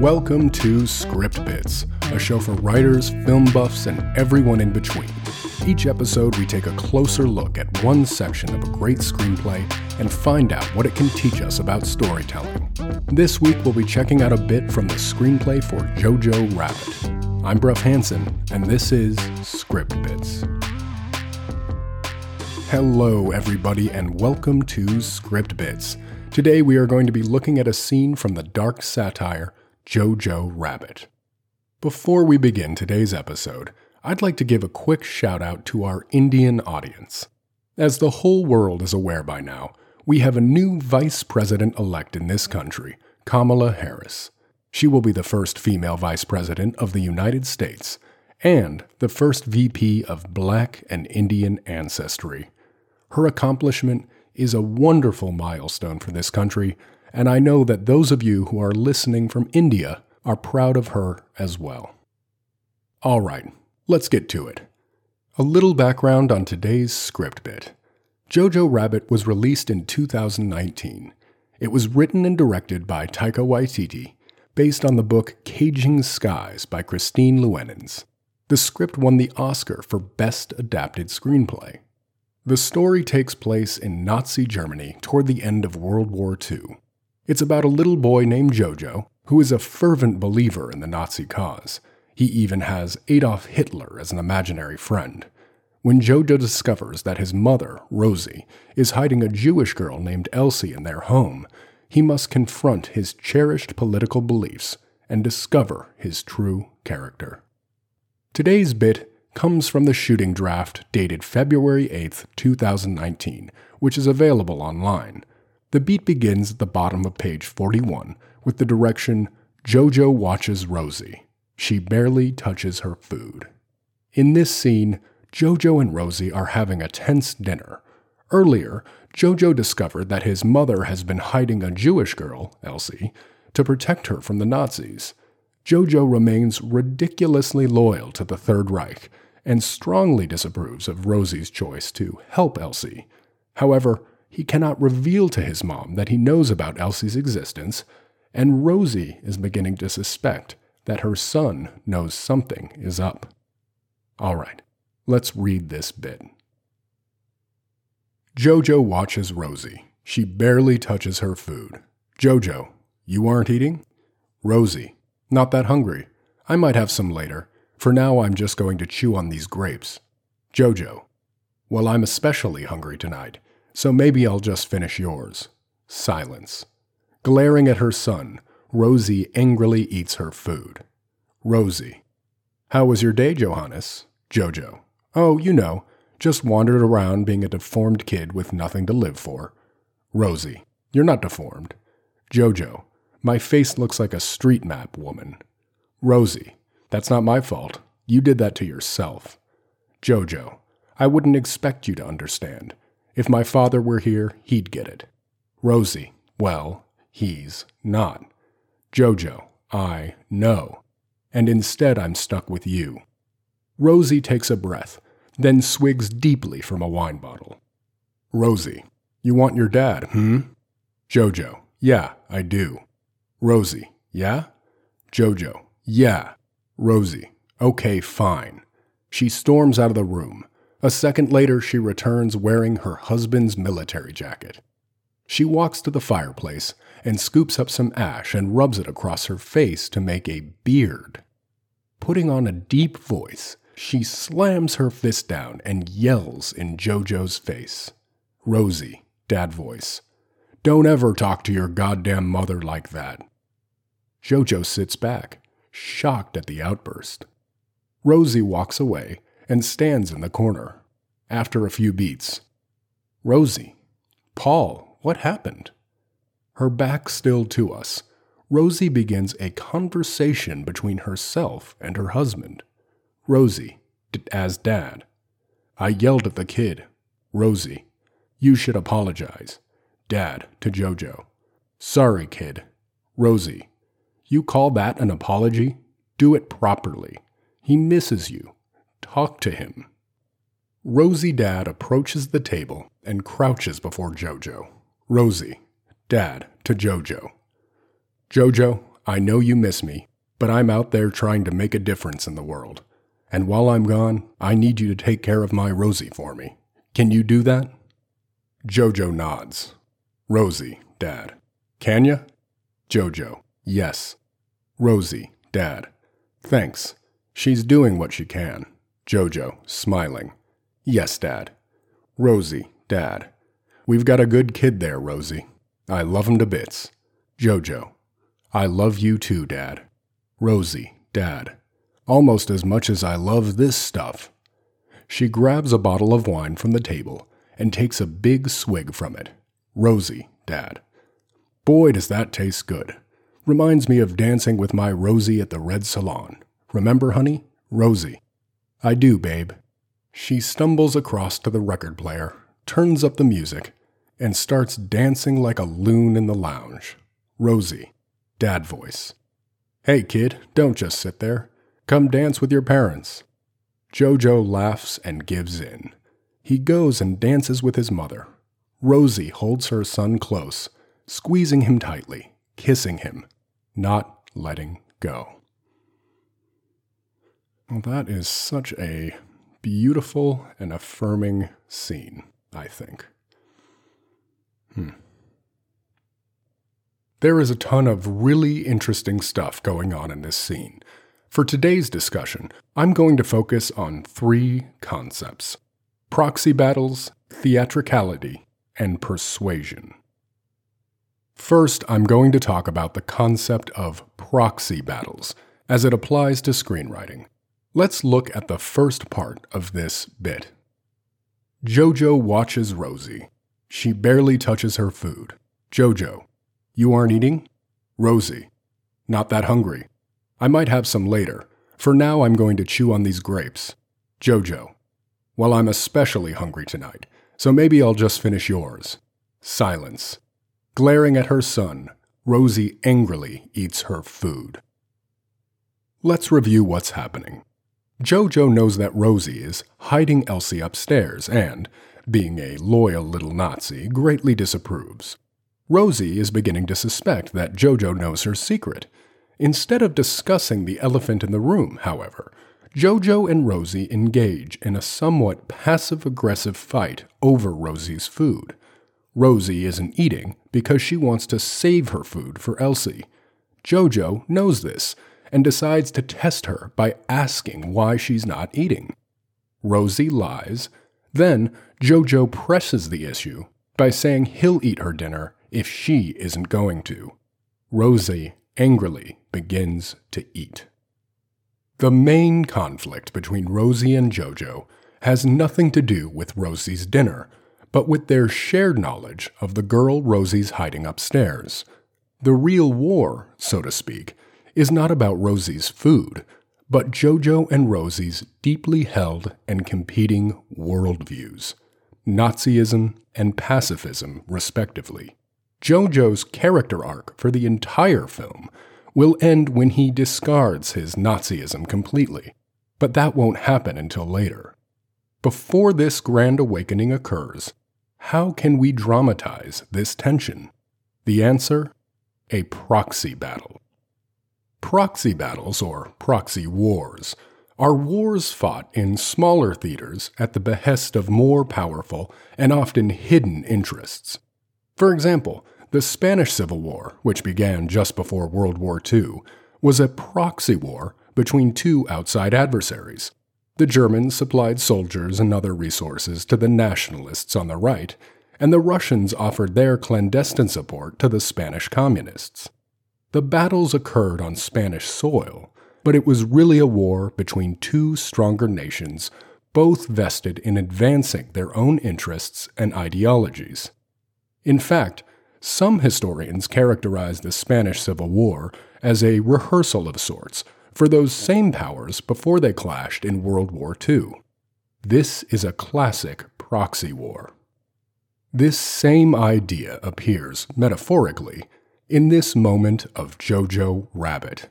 Welcome to Script Bits, a show for writers, film buffs, and everyone in between. Each episode, we take a closer look at one section of a great screenplay and find out what it can teach us about storytelling. This week, we'll be checking out a bit from the screenplay for Jojo Rabbit. I'm Bruff Hansen, and this is Script Bits. Hello, everybody, and welcome to Script Bits. Today, we are going to be looking at a scene from the dark satire, Jojo Rabbit. Before we begin today's episode, I'd like to give a quick shout out to our Indian audience. As the whole world is aware by now, we have a new vice president-elect in this country, Kamala Harris. She will be the first female vice president of the United States and the first VP of Black and Indian ancestry. Her accomplishment is a wonderful milestone for this country, and I know that those of you who are listening from India are proud of her as well. All right, let's get to it. A little background on today's script bit. Jojo Rabbit was released in 2019. It was written and directed by Taika Waititi, based on the book Caging Skies by Christine Luenens. The script won the Oscar for Best Adapted Screenplay. The story takes place in Nazi Germany toward the end of World War II. It's about a little boy named Jojo, who is a fervent believer in the Nazi cause. He even has Adolf Hitler as an imaginary friend. When Jojo discovers that his mother, Rosie, is hiding a Jewish girl named Elsie in their home, he must confront his cherished political beliefs and discover his true character. Today's bit comes from the shooting draft dated February 8, 2019, which is available online. The beat begins at the bottom of page 41 with the direction, Jojo watches Rosie. She barely touches her food. In this scene, Jojo and Rosie are having a tense dinner. Earlier, Jojo discovered that his mother has been hiding a Jewish girl, Elsie, to protect her from the Nazis. Jojo remains ridiculously loyal to the Third Reich, and strongly disapproves of Rosie's choice to help Elsie. However, he cannot reveal to his mom that he knows about Elsie's existence, and Rosie is beginning to suspect that her son knows something is up. All right, let's read this bit. Jojo watches Rosie. She barely touches her food. Jojo, you aren't eating? Rosie, not that hungry. I might have some later. For now, I'm just going to chew on these grapes. Jojo, well, I'm especially hungry tonight, so maybe I'll just finish yours. Silence. Glaring at her son, Rosie angrily eats her food. Rosie, how was your day, Johannes? Jojo, oh, you know, just wandered around being a deformed kid with nothing to live for. Rosie, you're not deformed. Jojo, my face looks like a street map woman. Rosie, that's not my fault. You did that to yourself. Jojo, I wouldn't expect you to understand. If my father were here, he'd get it. Rosie, well, he's not. Jojo, I know. And instead I'm stuck with you. Rosie takes a breath, then swigs deeply from a wine bottle. Rosie, you want your dad, Jojo, yeah, I do. Rosie, yeah? Jojo, yeah. Rosie, okay, fine. She storms out of the room. A second later, she returns wearing her husband's military jacket. She walks to the fireplace and scoops up some ash and rubs it across her face to make a beard. Putting on a deep voice, she slams her fist down and yells in Jojo's face. Rosie, dad voice, don't ever talk to your goddamn mother like that. Jojo sits back, shocked at the outburst. Rosie walks away and stands in the corner. After a few beats, Rosie, Paul, what happened? Her back still to us, Rosie begins a conversation between herself and her husband. Rosie, as dad, I yelled at the kid. Rosie, you should apologize. Dad, to Jojo, sorry, kid. Rosie, you call that an apology? Do it properly. He misses you. Talk to him. Rosie dad approaches the table and crouches before Jojo. Rosie, dad, to Jojo. Jojo, I know you miss me, but I'm out there trying to make a difference in the world. And while I'm gone, I need you to take care of my Rosie for me. Can you do that? Jojo nods. Rosie, Dad. Can ya? Jojo, yes. Rosie, Dad. Thanks. She's doing what she can. Jojo, smiling. Yes, Dad. Rosie, Dad. We've got a good kid there, Rosie. I love him to bits. Jojo, I love you too, Dad. Rosie, Dad. Almost as much as I love this stuff. She grabs a bottle of wine from the table and takes a big swig from it. Rosie, Dad. Boy, does that taste good. Reminds me of dancing with my Rosie at the Red Salon. Remember, honey? Rosie. I do, babe. She stumbles across to the record player, turns up the music, and starts dancing like a loon in the lounge. Rosie. Dad voice. Hey, kid, don't just sit there. Come dance with your parents. Jojo laughs and gives in. He goes and dances with his mother. Rosie holds her son close, squeezing him tightly, kissing him, not letting go. Well, that is such a beautiful and affirming scene, I think. There is a ton of really interesting stuff going on in this scene. For today's discussion, I'm going to focus on three concepts: proxy battles, theatricality, and persuasion. First, I'm going to talk about the concept of proxy battles as it applies to screenwriting. Let's look at the first part of this bit. Jojo watches Rosie. She barely touches her food. Jojo, you aren't eating? Rosie, not that hungry. I might have some later. For now, I'm going to chew on these grapes. Jojo, well, I'm especially hungry tonight, so maybe I'll just finish yours. Silence. Glaring at her son, Rosie angrily eats her food. Let's review what's happening. Jojo knows that Rosie is hiding Elsie upstairs and, being a loyal little Nazi, greatly disapproves. Rosie is beginning to suspect that Jojo knows her secret. Instead of discussing the elephant in the room, however, Jojo and Rosie engage in a somewhat passive-aggressive fight over Rosie's food. Rosie isn't eating because she wants to save her food for Elsie. Jojo knows this and decides to test her by asking why she's not eating. Rosie lies. Then Jojo presses the issue by saying he'll eat her dinner if she isn't going to. Rosie angrily begins to eat. The main conflict between Rosie and Jojo has nothing to do with Rosie's dinner, but with their shared knowledge of the girl Rosie's hiding upstairs. The real war, so to speak, is not about Rosie's food, but Jojo and Rosie's deeply held and competing worldviews, Nazism and pacifism, respectively. Jojo's character arc for the entire film will end when he discards his Nazism completely, but that won't happen until later. Before this grand awakening occurs, how can we dramatize this tension? The answer? A proxy battle. Proxy battles, or proxy wars, are wars fought in smaller theaters at the behest of more powerful and often hidden interests. For example, the Spanish Civil War, which began just before World War II, was a proxy war between two outside adversaries. The Germans supplied soldiers and other resources to the nationalists on the right, and the Russians offered their clandestine support to the Spanish communists. The battles occurred on Spanish soil, but it was really a war between two stronger nations, both vested in advancing their own interests and ideologies. In fact, some historians characterize the Spanish Civil War as a rehearsal of sorts for those same powers before they clashed in World War II. This is a classic proxy war. This same idea appears, metaphorically, in this moment of Jojo Rabbit.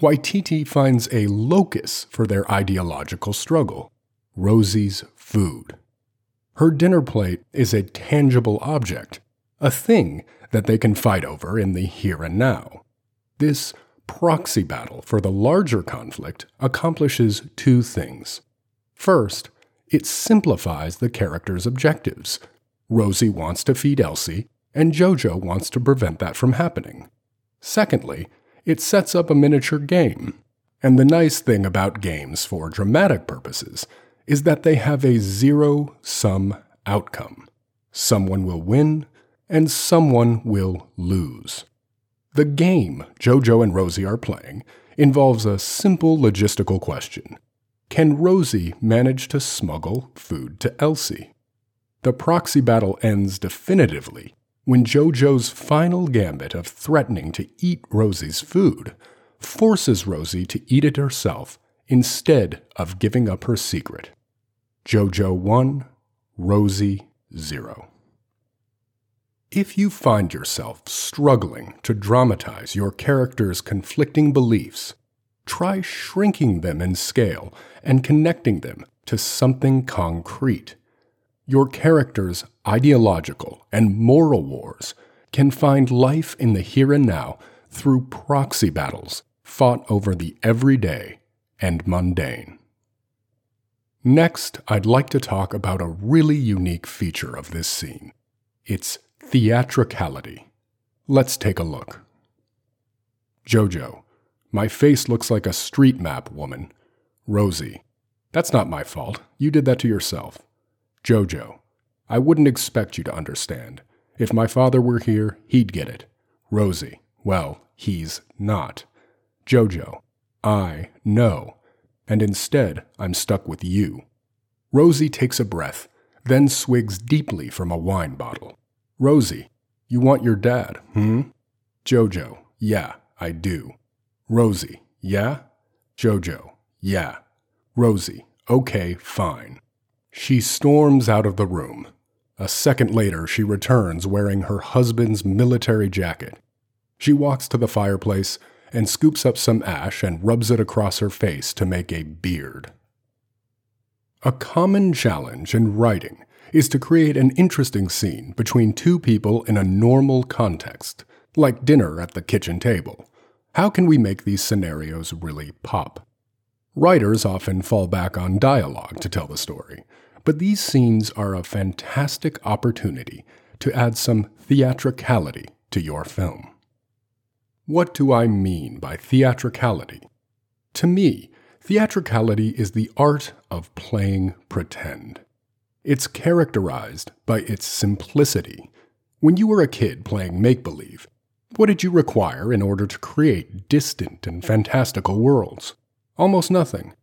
Waititi finds a locus for their ideological struggle: Rosie's food. Her dinner plate is a tangible object, a thing that they can fight over in the here and now. This proxy battle for the larger conflict accomplishes two things. First, it simplifies the characters' objectives. Rosie wants to feed Elsie, and Jojo wants to prevent that from happening. Secondly, it sets up a miniature game. And the nice thing about games for dramatic purposes is that they have a zero-sum outcome. Someone will win, and someone will lose. The game Jojo and Rosie are playing involves a simple logistical question. Can Rosie manage to smuggle food to Elsie? The proxy battle ends definitively when Jojo's final gambit of threatening to eat Rosie's food forces Rosie to eat it herself instead of giving up her secret. Jojo 1, Rosie 0. If you find yourself struggling to dramatize your character's conflicting beliefs, try shrinking them in scale and connecting them to something concrete. Your character's ideological and moral wars can find life in the here and now through proxy battles fought over the everyday and mundane. Next, I'd like to talk about a really unique feature of this scene. It's theatricality. Let's take a look. Jojo, my face looks like a street map, woman. Rosie, that's not my fault. You did that to yourself. Jojo, I wouldn't expect you to understand. If my father were here, he'd get it. Rosie, well, he's not. Jojo, I know. And instead, I'm stuck with you. Rosie takes a breath, then swigs deeply from a wine bottle. Rosie, you want your dad, Jojo, yeah, I do. Rosie, yeah? Jojo, yeah. Rosie, okay, fine. She storms out of the room. A second later, she returns wearing her husband's military jacket. She walks to the fireplace and scoops up some ash and rubs it across her face to make a beard. A common challenge in writing is to create an interesting scene between two people in a normal context, like dinner at the kitchen table. How can we make these scenarios really pop? Writers often fall back on dialogue to tell the story, but these scenes are a fantastic opportunity to add some theatricality to your film. What do I mean by theatricality? To me, theatricality is the art of playing pretend. It's characterized by its simplicity. When you were a kid playing make-believe, what did you require in order to create distant and fantastical worlds? Almost nothing.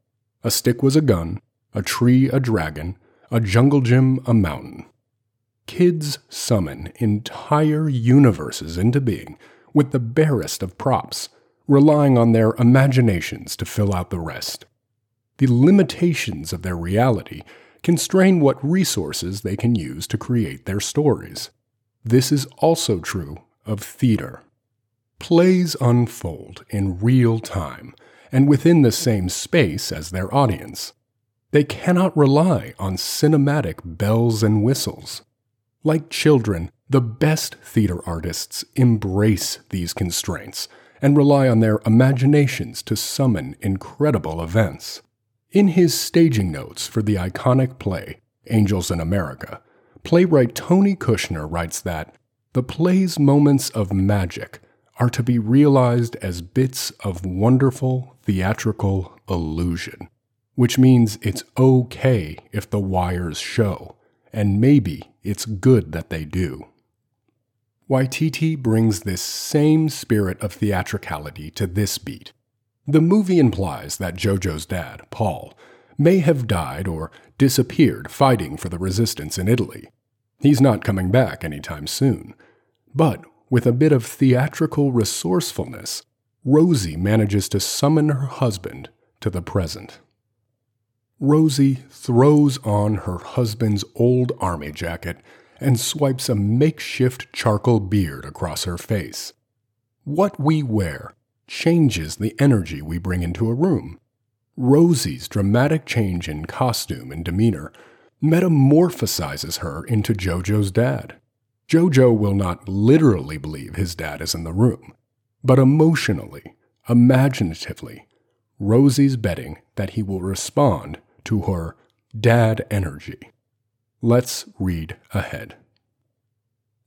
A stick was a gun, a tree a dragon, a jungle gym a mountain. Kids summon entire universes into being with the barest of props, relying on their imaginations to fill out the rest. The limitations of their reality constrain what resources they can use to create their stories. This is also true of theater. Plays unfold in real time and within the same space as their audience. They cannot rely on cinematic bells and whistles. Like children, the best theater artists embrace these constraints and rely on their imaginations to summon incredible events. In his staging notes for the iconic play, Angels in America, playwright Tony Kushner writes that the play's moments of magic are to be realized as bits of wonderful theatrical illusion, which means it's okay if the wires show, and maybe it's good that they do. Waititi brings this same spirit of theatricality to this beat. The movie implies that Jojo's dad, Paul, may have died or disappeared fighting for the resistance in Italy. He's not coming back anytime soon. But with a bit of theatrical resourcefulness, Rosie manages to summon her husband to the present. Rosie throws on her husband's old army jacket and swipes a makeshift charcoal beard across her face. What we wear changes the energy we bring into a room. Rosie's dramatic change in costume and demeanor metamorphosizes her into Jojo's dad. Jojo will not literally believe his dad is in the room, But emotionally, imaginatively, Rosie's betting that he will respond to her dad energy. Let's read ahead.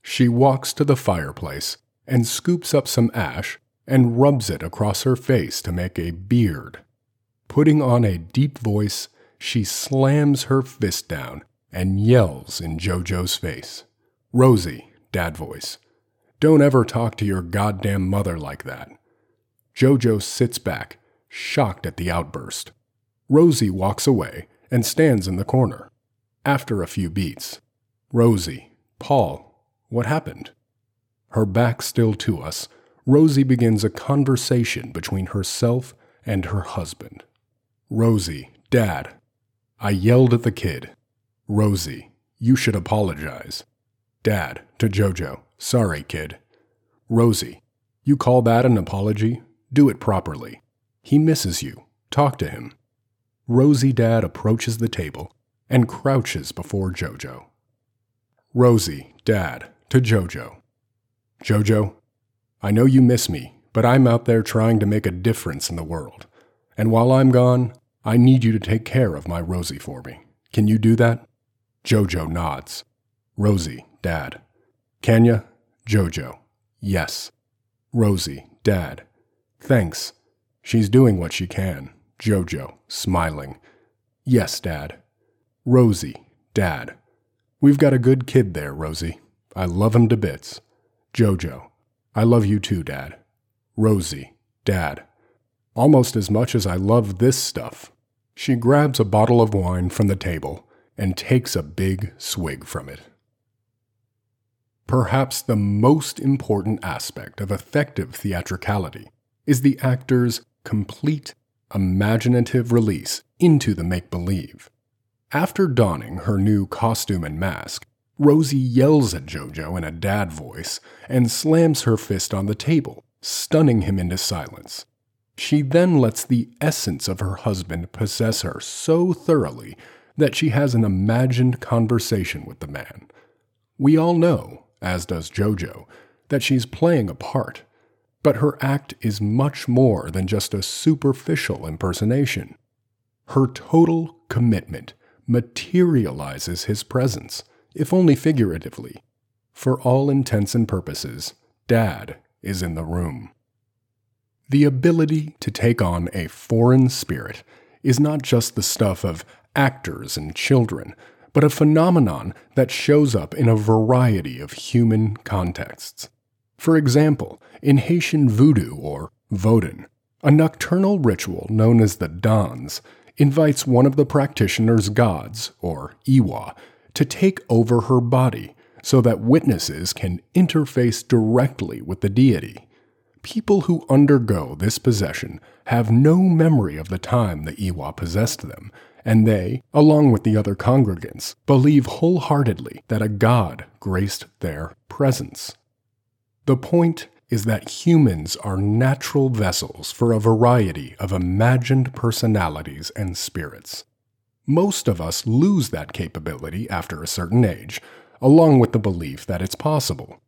She walks to the fireplace and scoops up some ash and rubs it across her face to make a beard. Putting on a deep voice, she slams her fist down and yells in Jojo's face. Rosie, dad voice, don't ever talk to your goddamn mother like that. Jojo sits back, shocked at the outburst. Rosie walks away and stands in the corner. After a few beats, Rosie, Paul, what happened? Her back still to us, Rosie begins a conversation between herself and her husband. Rosie, Dad, I yelled at the kid. Rosie, you should apologize. Dad, to Jojo, sorry, kid. Rosie, you call that an apology? Do it properly. He misses you. Talk to him. Rosie Dad approaches the table and crouches before Jojo. Rosie, Dad, to Jojo. Jojo, I know you miss me, but I'm out there trying to make a difference in the world. And while I'm gone, I need you to take care of my Rosie for me. Can you do that? Jojo nods. Rosie, Dad. Can ya? Jojo, yes. Rosie, Dad. Thanks. She's doing what she can. Jojo, smiling. Yes, Dad. Rosie, Dad. We've got a good kid there, Rosie. I love him to bits. Jojo, I love you too, Dad. Rosie, Dad. Almost as much as I love this stuff. She grabs a bottle of wine from the table and takes a big swig from it. Perhaps the most important aspect of effective theatricality is the actor's complete, imaginative release into the make-believe. After donning her new costume and mask, Rosie yells at Jojo in a dad voice and slams her fist on the table, stunning him into silence. She then lets the essence of her husband possess her so thoroughly that she has an imagined conversation with the man. We all know, as does Jojo, that she's playing a part, but her act is much more than just a superficial impersonation. Her total commitment materializes his presence, if only figuratively. For all intents and purposes, Dad is in the room. The ability to take on a foreign spirit is not just the stuff of actors and children, but a phenomenon that shows up in a variety of human contexts. For example, in Haitian voodoo or vodun, a nocturnal ritual known as the Dans invites one of the practitioner's gods, or Iwa, to take over her body so that witnesses can interface directly with the deity. People who undergo this possession have no memory of the time the Iwa possessed them, and they, along with the other congregants, believe wholeheartedly that a god graced their presence. The point is that humans are natural vessels for a variety of imagined personalities and spirits. Most of us lose that capability after a certain age, along with the belief that it's possible.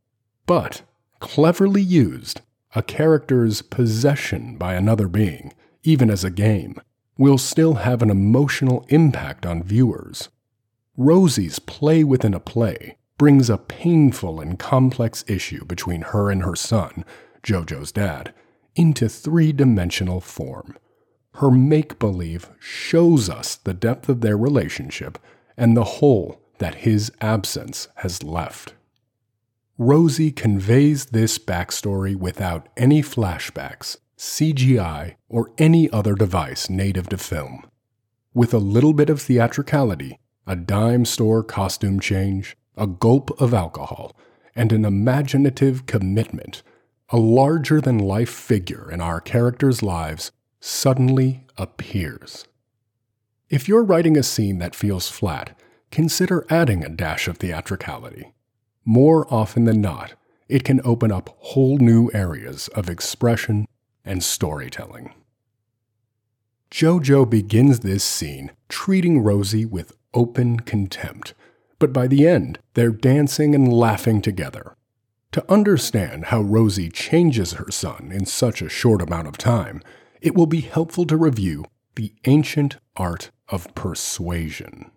But, cleverly used, a character's possession by another being, even as a game, will still have an emotional impact on viewers. Rosie's play within a play brings a painful and complex issue between her and her son, Jojo's dad, into three-dimensional form. Her make-believe shows us the depth of their relationship and the hole that his absence has left. Rosie conveys this backstory without any flashbacks, CGI, or any other device native to film. With a little bit of theatricality, a dime store costume change, a gulp of alcohol, and an imaginative commitment, a larger-than-life figure in our characters' lives suddenly appears. If you're writing a scene that feels flat, consider adding a dash of theatricality. More often than not, it can open up whole new areas of expression and storytelling. Jojo begins this scene treating Rosie with open contempt, but by the end, they're dancing and laughing together. To understand how Rosie changes her son in such a short amount of time, it will be helpful to review the ancient art of persuasion.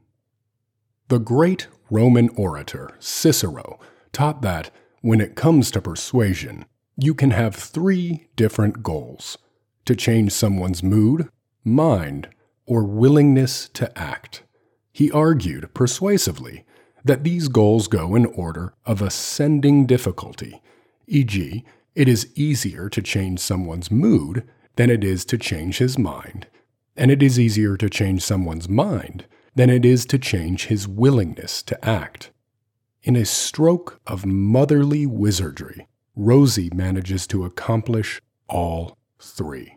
The great Roman orator Cicero taught that, when it comes to persuasion, you can have three different goals: to change someone's mood, mind, or willingness to act. He argued persuasively that these goals go in order of ascending difficulty, e.g., it is easier to change someone's mood than it is to change his mind, and it is easier to change someone's mind than it is to change his willingness to act. In a stroke of motherly wizardry, Rosie manages to accomplish all three.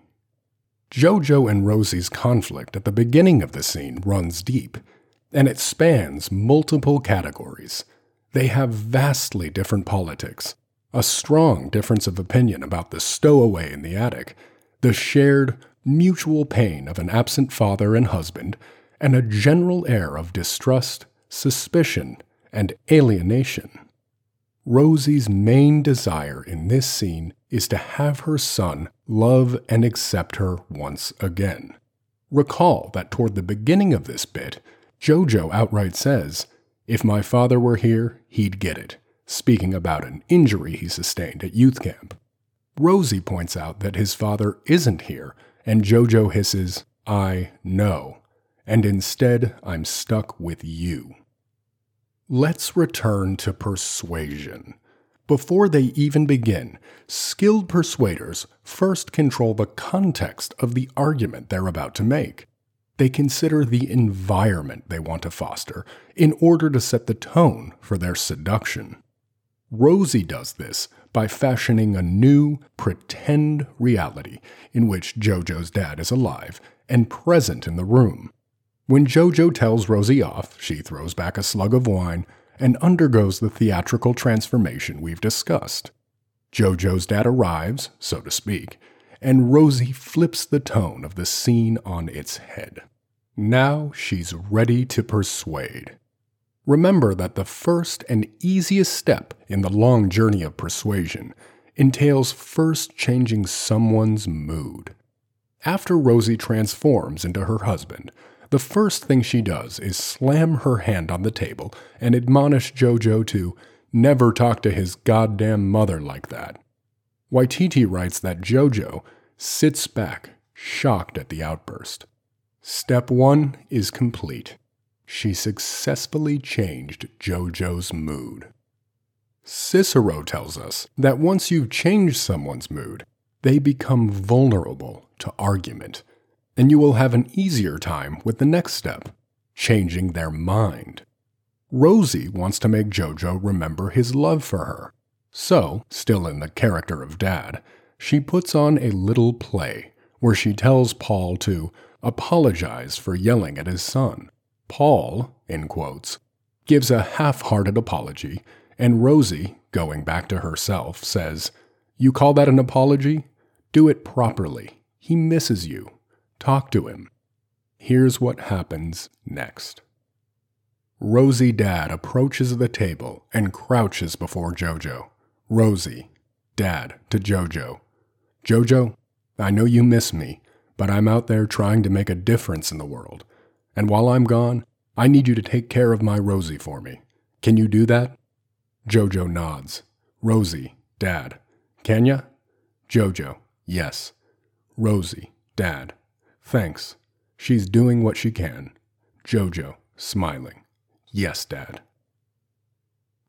Jojo and Rosie's conflict at the beginning of the scene runs deep, and it spans multiple categories. They have vastly different politics, a strong difference of opinion about the stowaway in the attic, the shared, mutual pain of an absent father and husband, and a general air of distrust, suspicion, and alienation. Rosie's main desire in this scene is to have her son love and accept her once again. Recall that toward the beginning of this bit, Jojo outright says, "If my father were here, he'd get it," speaking about an injury he sustained at youth camp. Rosie points out that his father isn't here, and Jojo hisses, "I know, and instead I'm stuck with you." Let's return to persuasion. Before they even begin, skilled persuaders first control the context of the argument they're about to make. They consider the environment they want to foster in order to set the tone for their seduction. Rosie does this by fashioning a new, pretend reality in which Jojo's dad is alive and present in the room. When Jojo tells Rosie off, she throws back a slug of wine and undergoes the theatrical transformation we've discussed. Jojo's dad arrives, so to speak, and Rosie flips the tone of the scene on its head. Now she's ready to persuade. Remember that the first and easiest step in the long journey of persuasion entails first changing someone's mood. After Rosie transforms into her husband, the first thing she does is slam her hand on the table and admonish Jojo to never talk to his goddamn mother like that. Waititi writes that Jojo sits back, shocked at the outburst. Step one is complete. She successfully changed Jojo's mood. Cicero tells us that once you've changed someone's mood, they become vulnerable to argument, and you will have an easier time with the next step, changing their mind. Rosie wants to make Jojo remember his love for her. So, still in the character of dad, she puts on a little play where she tells Paul to apologize for yelling at his son. Paul, in quotes, gives a half-hearted apology, and Rosie, going back to herself, says, "You call that an apology? Do it properly. He misses you. Talk to him." Here's what happens next. Rosie Dad approaches the table and crouches before Jojo. Rosie, Dad to Jojo. "Jojo, I know you miss me, but I'm out there trying to make a difference in the world. And while I'm gone, I need you to take care of my Rosie for me. Can you do that?" Jojo nods. Rosie, Dad, "Can ya?" Jojo, "Yes." Rosie, Dad, "Thanks. She's doing what she can." Jojo, smiling, "Yes, Dad."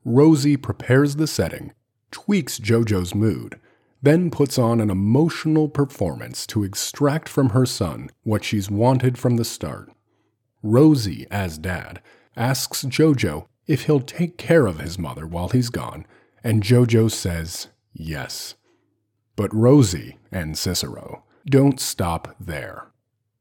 Rosie prepares the setting, tweaks Jojo's mood, then puts on an emotional performance to extract from her son what she's wanted from the start. Rosie, as dad, asks Jojo if he'll take care of his mother while he's gone, and Jojo says yes. But Rosie and Cicero don't stop there.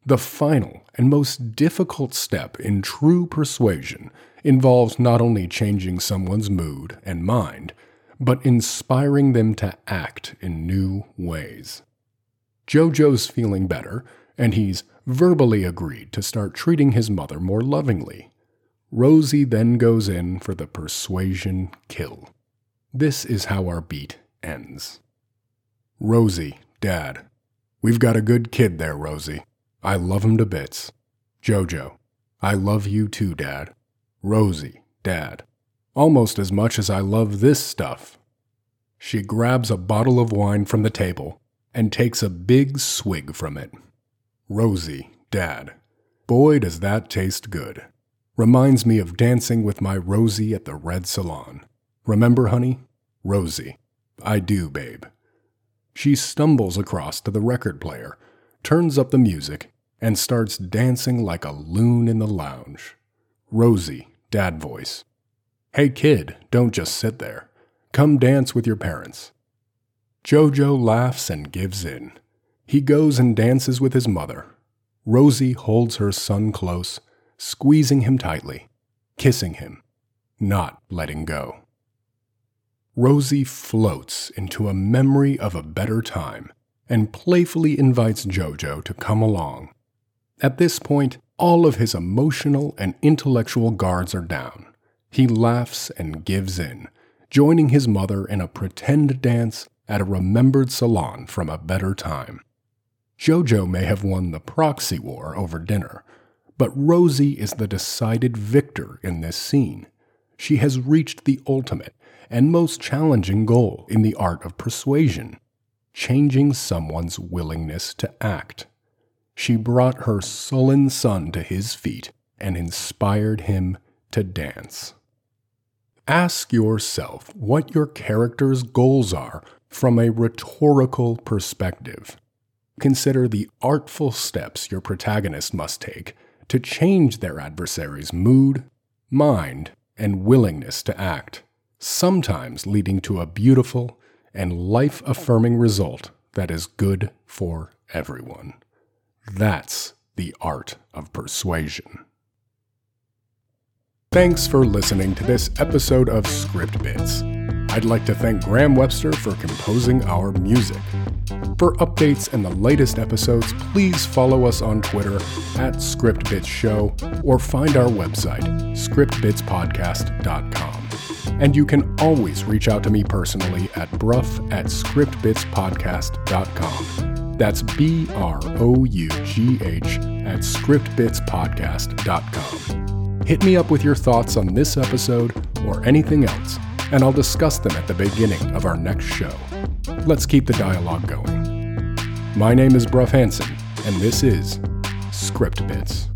The final and most difficult step in true persuasion involves not only changing someone's mood and mind, but inspiring them to act in new ways. Jojo's feeling better, and he's verbally agreed to start treating his mother more lovingly. Rosie then goes in for the persuasion kill. This is how our beat ends. Rosie, Dad. We've got a good kid there, Rosie. I love him to bits. Jojo. I love you too, Dad. Rosie, Dad. Almost as much as I love this stuff. She grabs a bottle of wine from the table and takes a big swig from it. Rosie, Dad. Boy, does that taste good. Reminds me of dancing with my Rosie at the Red Salon. Remember, honey? Rosie. I do, babe. She stumbles across to the record player, turns up the music, and starts dancing like a loon in the lounge. Rosie, Dad voice. Hey kid, don't just sit there. Come dance with your parents. Jojo laughs and gives in. He goes and dances with his mother. Rosie holds her son close, squeezing him tightly, kissing him, not letting go. Rosie floats into a memory of a better time and playfully invites Jojo to come along. At this point, all of his emotional and intellectual guards are down. He laughs and gives in, joining his mother in a pretend dance at a remembered salon from a better time. Jojo may have won the proxy war over dinner, but Rosie is the decided victor in this scene. She has reached the ultimate and most challenging goal in the art of persuasion, changing someone's willingness to act. She brought her sullen son to his feet and inspired him to dance. Ask yourself what your character's goals are from a rhetorical perspective. Consider the artful steps your protagonist must take to change their adversary's mood, mind, and willingness to act, sometimes leading to a beautiful and life-affirming result that is good for everyone. That's the art of persuasion. Thanks for listening to this episode of Script Bits. I'd like to thank Graham Webster for composing our music. For updates and the latest episodes, please follow us on Twitter @ScriptBitsShow or find our website, scriptbitspodcast.com. And you can always reach out to me personally at bruff@scriptbitspodcast.com. That's BROUGH@scriptbitspodcast.com. Hit me up with your thoughts on this episode or anything else, and I'll discuss them at the beginning of our next show. Let's keep the dialogue going. My name is Bruff Hansen, and this is Script Bits.